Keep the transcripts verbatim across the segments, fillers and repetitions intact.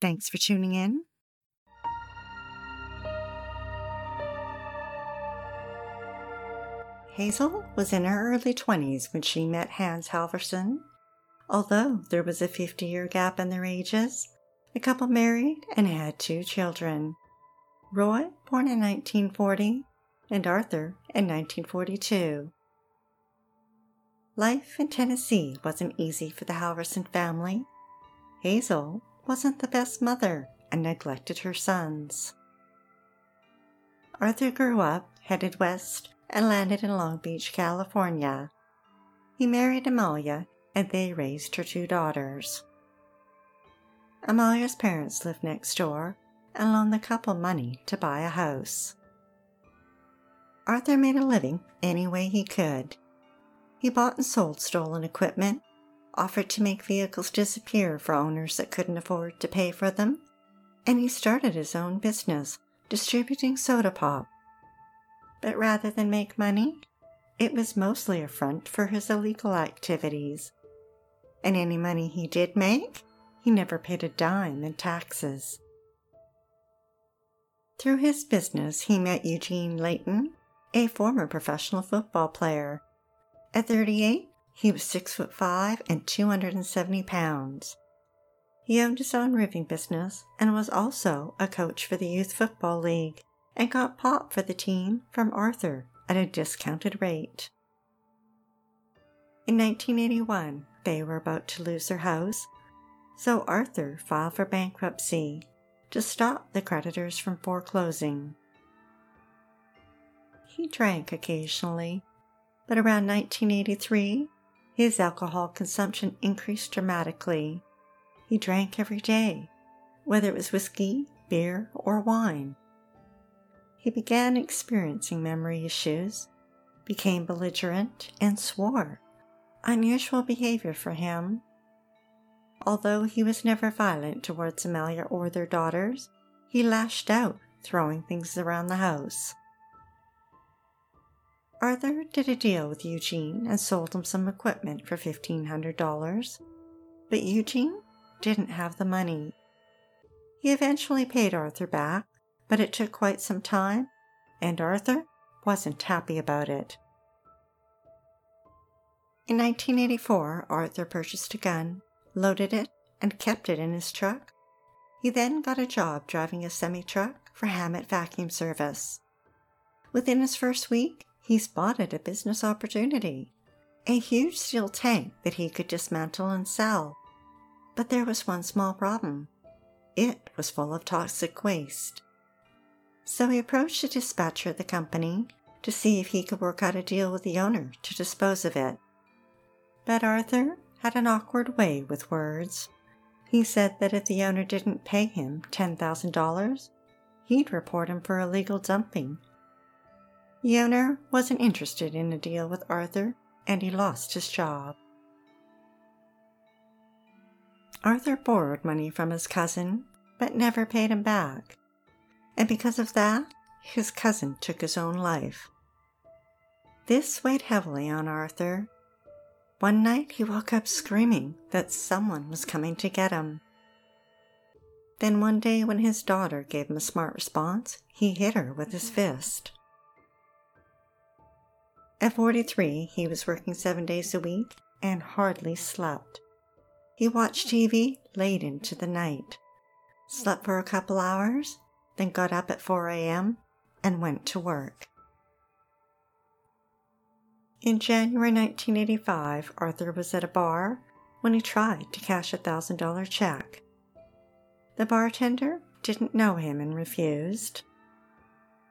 Thanks for tuning in. Hazel was in her early twenties when she met Hans Halverson. Although there was a fifty-year gap in their ages, the couple married and had two children. Roy, born in nineteen forty, and Arthur in nineteen forty-two. Life in Tennessee wasn't easy for the Halverson family. Hazel wasn't the best mother and neglected her sons. Arthur grew up, headed west, and landed in Long Beach, California. He married Amalia, and they raised her two daughters. Amalia's parents lived next door and loaned the couple money to buy a house. Arthur made a living any way he could. He bought and sold stolen equipment, offered to make vehicles disappear for owners that couldn't afford to pay for them, and he started his own business, distributing soda pop. But rather than make money, it was mostly a front for his illegal activities. And any money he did make, he never paid a dime in taxes. Through his business, he met Eugene Layton, a former professional football player. At thirty-eight, he was six foot five and two hundred seventy pounds. He owned his own roofing business and was also a coach for the Youth Football League and got pop for the team from Arthur at a discounted rate. In nineteen eighty-one, they were about to lose their house, so Arthur filed for bankruptcy to stop the creditors from foreclosing. He drank occasionally, but around nineteen eighty-three, his alcohol consumption increased dramatically. He drank every day, whether it was whiskey, beer, or wine. He began experiencing memory issues, became belligerent, and swore. Unusual behavior for him. Although he was never violent towards Amalia or their daughters, he lashed out, throwing things around the house. Arthur did a deal with Eugene and sold him some equipment for fifteen hundred dollars, but Eugene didn't have the money. He eventually paid Arthur back, but it took quite some time, and Arthur wasn't happy about it. In nineteen eighty-four, Arthur purchased a gun, loaded it, and kept it in his truck. He then got a job driving a semi-truck for Hammett Vacuum Service. Within his first week, he spotted a business opportunity, a huge steel tank that he could dismantle and sell. But there was one small problem. It was full of toxic waste. So he approached the dispatcher at the company to see if he could work out a deal with the owner to dispose of it. But Arthur had an awkward way with words. He said that if the owner didn't pay him ten thousand dollars, he'd report him for illegal dumping. The owner wasn't interested in a deal with Arthur, and he lost his job. Arthur borrowed money from his cousin, but never paid him back. And because of that, his cousin took his own life. This weighed heavily on Arthur. One night he woke up screaming that someone was coming to get him. Then one day when his daughter gave him a smart response, he hit her with his fist. At forty-three, he was working seven days a week and hardly slept. He watched T V late into the night, slept for a couple hours, then got up at four a.m. and went to work. In January nineteen eighty-five, Arthur was at a bar when he tried to cash a one thousand dollars check. The bartender didn't know him and refused.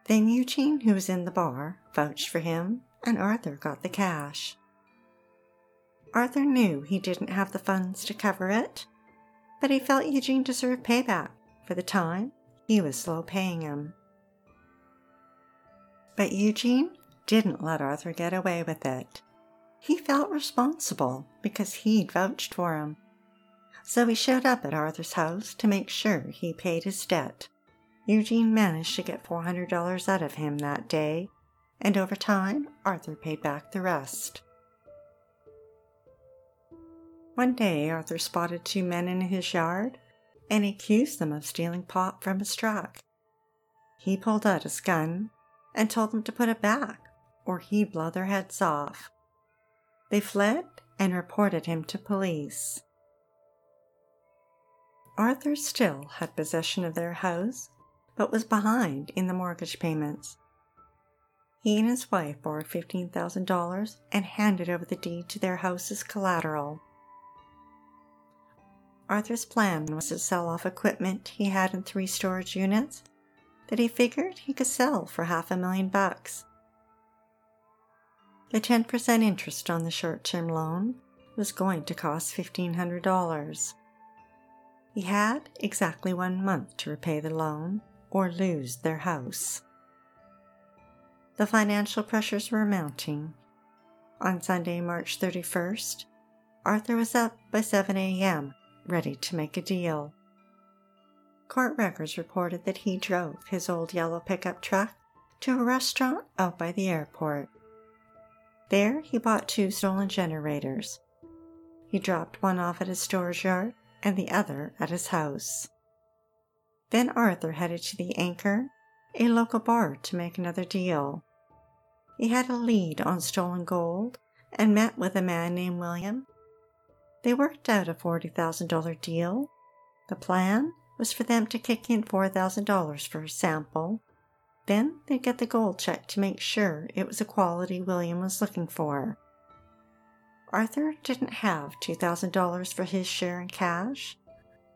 Then Eugene, who was in the bar, vouched for him, and Arthur got the cash. Arthur knew he didn't have the funds to cover it, that he felt Eugene deserved payback for the time he was slow paying him. But Eugene didn't let Arthur get away with it. He felt responsible because he'd vouched for him. So he showed up at Arthur's house to make sure he paid his debt. Eugene managed to get four hundred dollars out of him that day, and over time, Arthur paid back the rest. One day, Arthur spotted two men in his yard, and he accused them of stealing pot from his truck. He pulled out his gun and told them to put it back, or he'd blow their heads off. They fled and reported him to police. Arthur still had possession of their house, but was behind in the mortgage payments. He and his wife borrowed fifteen thousand dollars and handed over the deed to their house as collateral. Arthur's plan was to sell off equipment he had in three storage units that he figured he could sell for half a million bucks. The ten percent interest on the short-term loan was going to cost fifteen hundred dollars. He had exactly one month to repay the loan or lose their house. The financial pressures were mounting. On Sunday, March thirty-first, Arthur was up by seven a.m., ready to make a deal. Court records reported that he drove his old yellow pickup truck to a restaurant out by the airport. There, he bought two stolen generators. He dropped one off at his storage yard and the other at his house. Then Arthur headed to the Anchor, a local bar, to make another deal. He had a lead on stolen gold and met with a man named William. They worked out a forty thousand dollars deal. The plan was for them to kick in four thousand dollars for a sample. Then they'd get the gold checked to make sure it was the quality William was looking for. Arthur didn't have two thousand dollars for his share in cash,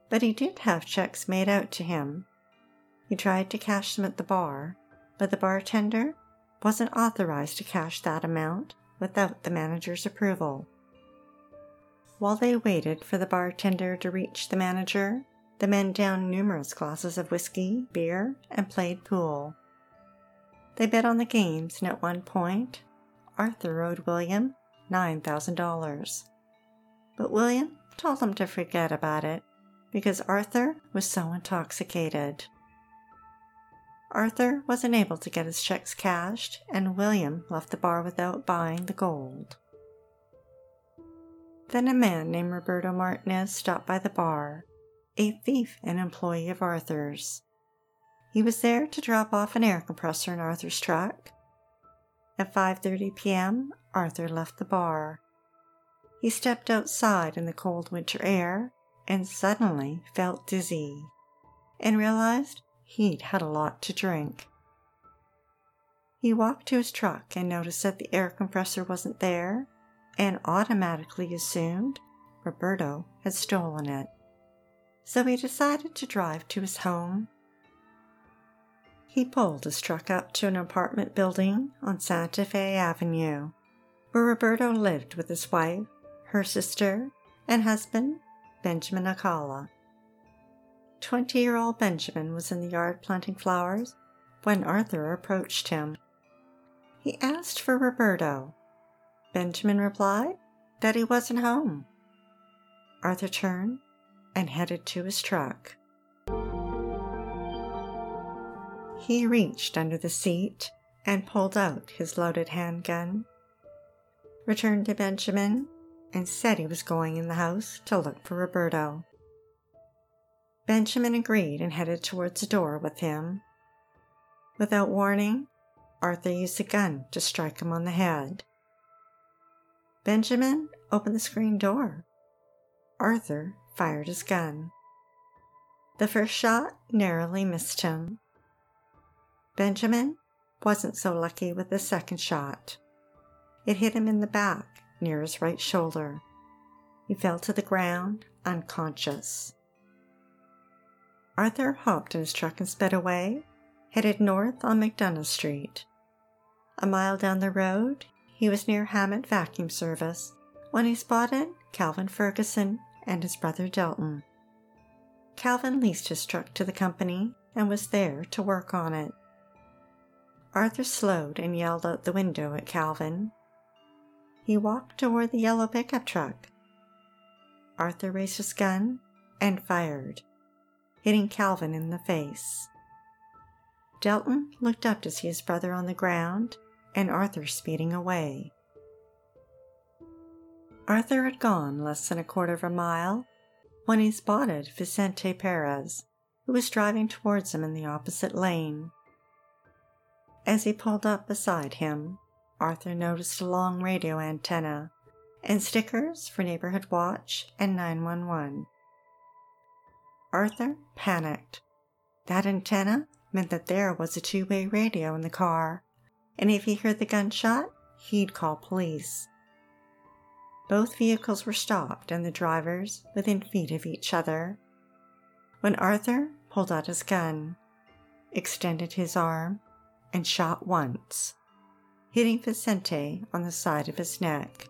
but he did have checks made out to him. He tried to cash them at the bar, but the bartender wasn't authorized to cash that amount without the manager's approval. While they waited for the bartender to reach the manager, the men downed numerous glasses of whiskey, beer, and played pool. They bet on the games, and at one point, Arthur owed William nine thousand dollars. But William told him to forget about it because Arthur was so intoxicated. Arthur wasn't able to get his checks cashed, and William left the bar without buying the gold. Then a man named Roberto Martinez stopped by the bar, a thief and employee of Arthur's. He was there to drop off an air compressor in Arthur's truck. At five thirty p.m., Arthur left the bar. He stepped outside in the cold winter air and suddenly felt dizzy and realized he'd had a lot to drink. He walked to his truck and noticed that the air compressor wasn't there and automatically assumed Roberto had stolen it. So he decided to drive to his home. He pulled his truck up to an apartment building on Santa Fe Avenue, where Roberto lived with his wife, her sister, and husband, Benjamin Acala. Twenty-year-old Benjamin was in the yard planting flowers when Arthur approached him. He asked for Roberto. Benjamin replied that he wasn't home. Arthur turned and headed to his truck. He reached under the seat and pulled out his loaded handgun, returned to Benjamin, and said he was going in the house to look for Roberto. Benjamin agreed and headed towards the door with him. Without warning, Arthur used a gun to strike him on the head. Benjamin opened the screen door. Arthur fired his gun. The first shot narrowly missed him. Benjamin wasn't so lucky with the second shot. It hit him in the back, near his right shoulder. He fell to the ground, unconscious. Arthur hopped in his truck and sped away, headed north on McDonough Street. A mile down the road, he was near Hammett Vacuum Service when he spotted Calvin Ferguson and his brother Dalton. Calvin leased his truck to the company and was there to work on it. Arthur slowed and yelled out the window at Calvin. He walked toward the yellow pickup truck. Arthur raised his gun and fired, hitting Calvin in the face. Dalton looked up to see his brother on the ground and Arthur speeding away. Arthur had gone less than a quarter of a mile when he spotted Vicente Perez, who was driving towards him in the opposite lane. As he pulled up beside him, Arthur noticed a long radio antenna and stickers for Neighborhood Watch and nine one one. Arthur panicked. That antenna meant that there was a two-way radio in the car, and if he heard the gunshot, he'd call police. Both vehicles were stopped and the drivers within feet of each other, when Arthur pulled out his gun, extended his arm, and shot once, hitting Vicente on the side of his neck.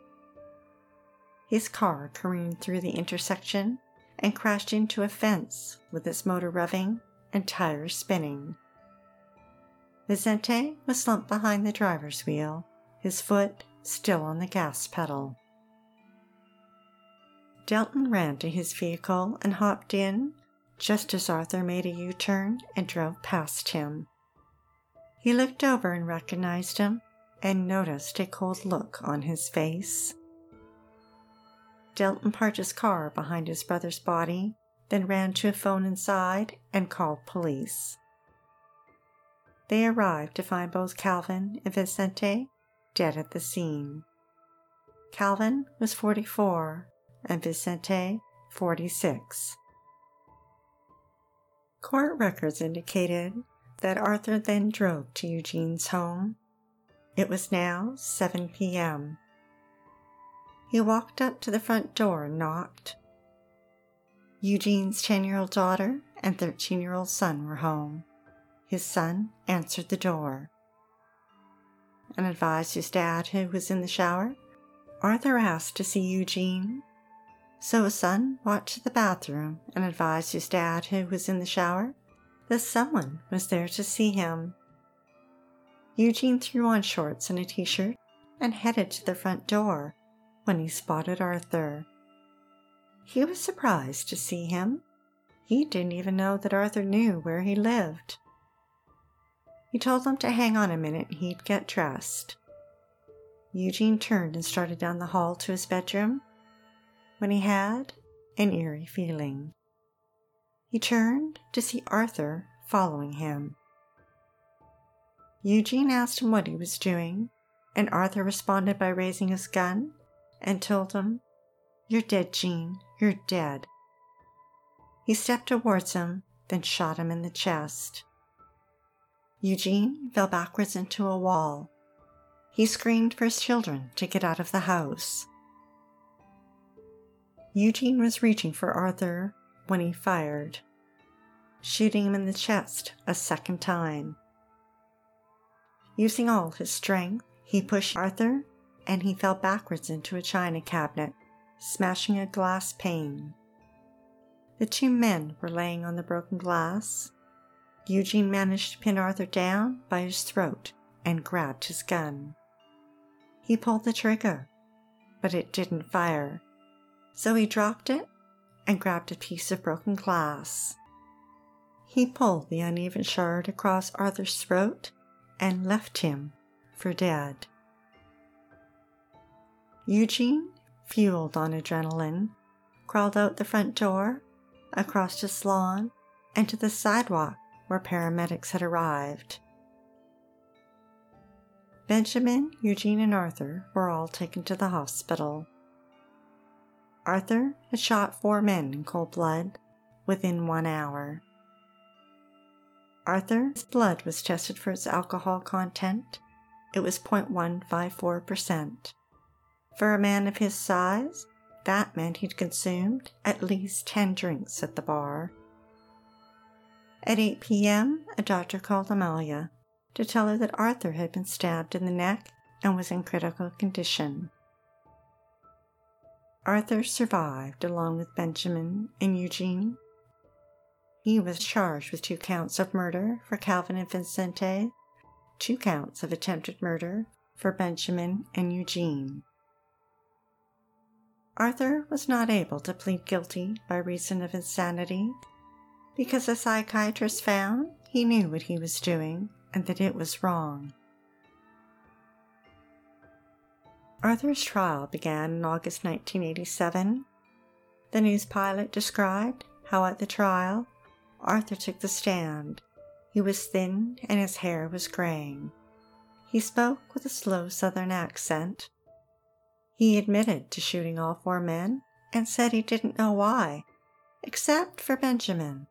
His car careened through the intersection and crashed into a fence with its motor revving and tires spinning. Vicente was slumped behind the driver's wheel, his foot still on the gas pedal. Dalton ran to his vehicle and hopped in just as Arthur made a U-turn and drove past him. He looked over and recognized him and noticed a cold look on his face. Dalton parked his car behind his brother's body, then ran to a phone inside and called police. They arrived to find both Calvin and Vicente dead at the scene. Calvin was forty-four and Vicente forty-six. Court records indicated that Arthur then drove to Eugene's home. It was now seven p.m. He walked up to the front door and knocked. Eugene's ten-year-old daughter and thirteen-year-old son were home. His son answered the door and advised his dad, who was in the shower. Arthur asked to see Eugene, so his son walked to the bathroom and advised his dad, who was in the shower, that someone was there to see him. Eugene threw on shorts and a t-shirt and headed to the front door when he spotted Arthur. He was surprised to see him. He didn't even know that Arthur knew where he lived. He told him to hang on a minute and he'd get dressed. Eugene turned and started down the hall to his bedroom when he had an eerie feeling. He turned to see Arthur following him. Eugene asked him what he was doing, and Arthur responded by raising his gun and told him, "You're dead, Gene, you're dead." He stepped towards him, then shot him in the chest. Eugene fell backwards into a wall. He screamed for his children to get out of the house. Eugene was reaching for Arthur when he fired, shooting him in the chest a second time. Using all his strength, he pushed Arthur, and he fell backwards into a china cabinet, smashing a glass pane. The two men were laying on the broken glass. Eugene managed to pin Arthur down by his throat and grabbed his gun. He pulled the trigger, but it didn't fire, so he dropped it and grabbed a piece of broken glass. He pulled the uneven shard across Arthur's throat and left him for dead. Eugene, fueled on adrenaline, crawled out the front door, across his lawn, and to the sidewalk where paramedics had arrived. Benjamin, Eugene, and Arthur were all taken to the hospital. Arthur had shot four men in cold blood within one hour. Arthur's blood was tested for its alcohol content. It was zero point one five four percent. For a man of his size, that meant he'd consumed at least ten drinks at the bar. At eight p.m., a doctor called Amalia to tell her that Arthur had been stabbed in the neck and was in critical condition. Arthur survived along with Benjamin and Eugene, He was charged with two counts of murder for Calvin and Vicente, two counts of attempted murder for Benjamin and Eugene. Arthur was not able to plead guilty by reason of insanity because the psychiatrist found he knew what he was doing and that it was wrong. Arthur's trial began in August nineteen eighty-seven. The news pilot described how at the trial, Arthur took the stand. He was thin and his hair was graying. He spoke with a slow southern accent. He admitted to shooting all four men and said he didn't know why, except for Benjamin.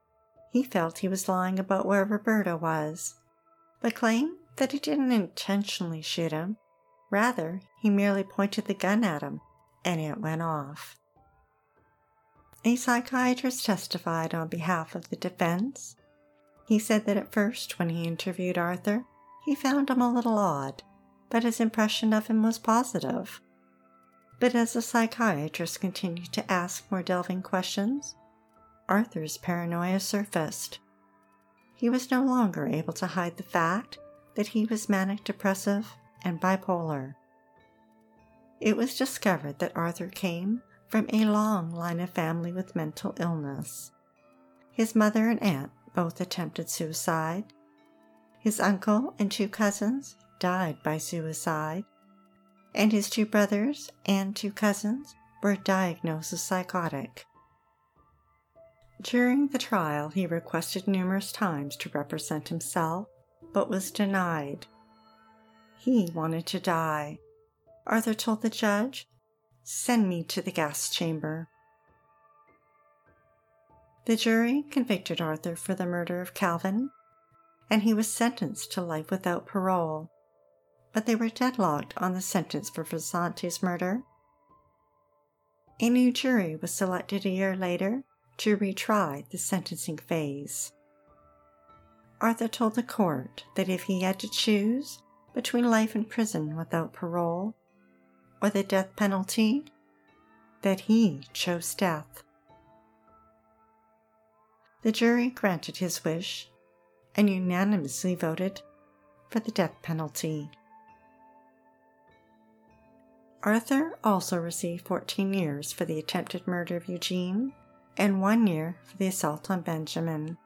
He felt he was lying about where Roberto was, but claimed that he didn't intentionally shoot him. Rather, he merely pointed the gun at him, and it went off. A psychiatrist testified on behalf of the defense. He said that at first, when he interviewed Arthur, he found him a little odd, but his impression of him was positive. But as the psychiatrist continued to ask more delving questions, Arthur's paranoia surfaced. He was no longer able to hide the fact that he was manic-depressive and bipolar. It was discovered that Arthur came from a long line of family with mental illness. His mother and aunt both attempted suicide. His uncle and two cousins died by suicide. And his two brothers and two cousins were diagnosed as psychotic. During the trial, he requested numerous times to represent himself, but was denied. He wanted to die. Arthur told the judge, "Send me to the gas chamber." The jury convicted Arthur for the murder of Calvin, and he was sentenced to life without parole. But they were deadlocked on the sentence for Vicente's murder. A new jury was selected a year later to retry the sentencing phase. Arthur told the court that if he had to choose between life in prison without parole or the death penalty, that he chose death. The jury granted his wish and unanimously voted for the death penalty. Arthur also received fourteen years for the attempted murder of Eugene and one year for the assault on Benjamin.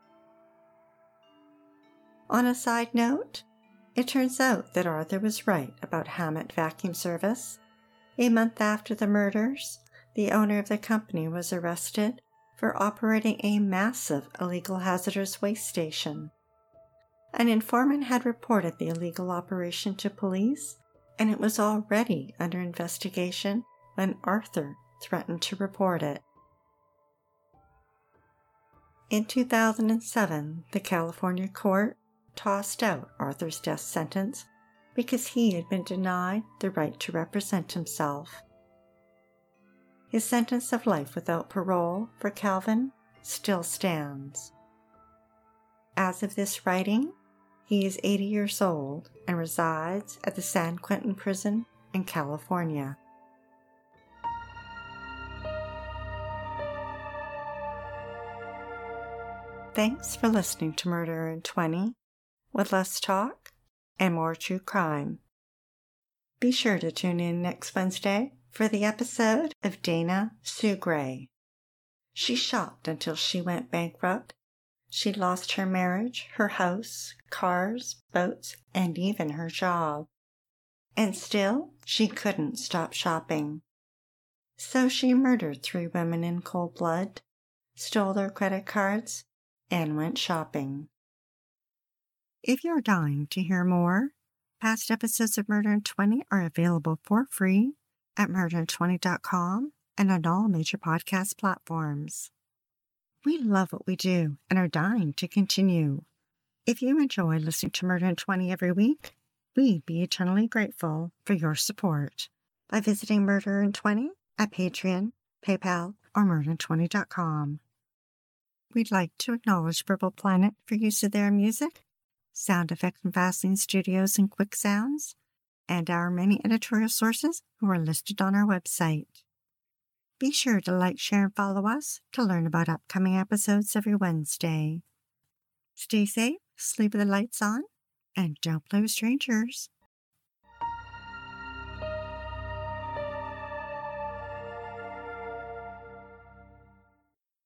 On a side note, it turns out that Arthur was right about Hammett Vacuum Service. A month after the murders, the owner of the company was arrested for operating a massive illegal hazardous waste station. An informant had reported the illegal operation to police, and it was already under investigation when Arthur threatened to report it. In two thousand seven, the California court tossed out Arthur's death sentence because he had been denied the right to represent himself. His sentence of life without parole for Calvin still stands. As of this writing, he is eighty years old and resides at the San Quentin Prison in California. Thanks for listening to Murder in twenty, with less talk and more true crime. Be sure to tune in next Wednesday for the episode of Dana Sue Gray. She shopped until she went bankrupt. She lost her marriage, her house, cars, boats, and even her job. And still, she couldn't stop shopping. So she murdered three women in cold blood, stole their credit cards, and went shopping. If you're dying to hear more, past episodes of Murder in twenty are available for free at murder in twenty dot com and on all major podcast platforms. We love what we do and are dying to continue. If you enjoy listening to Murder in twenty every week, we'd be eternally grateful for your support by visiting Murder in twenty at Patreon, PayPal, or murder in twenty dot com. We'd like to acknowledge Purple Planet for use of their music, sound effects from Vaseline Studios and Quick Sounds, and our many editorial sources who are listed on our website. Be sure to like, share, and follow us to learn about upcoming episodes every Wednesday. Stay safe, sleep with the lights on, and don't play with strangers.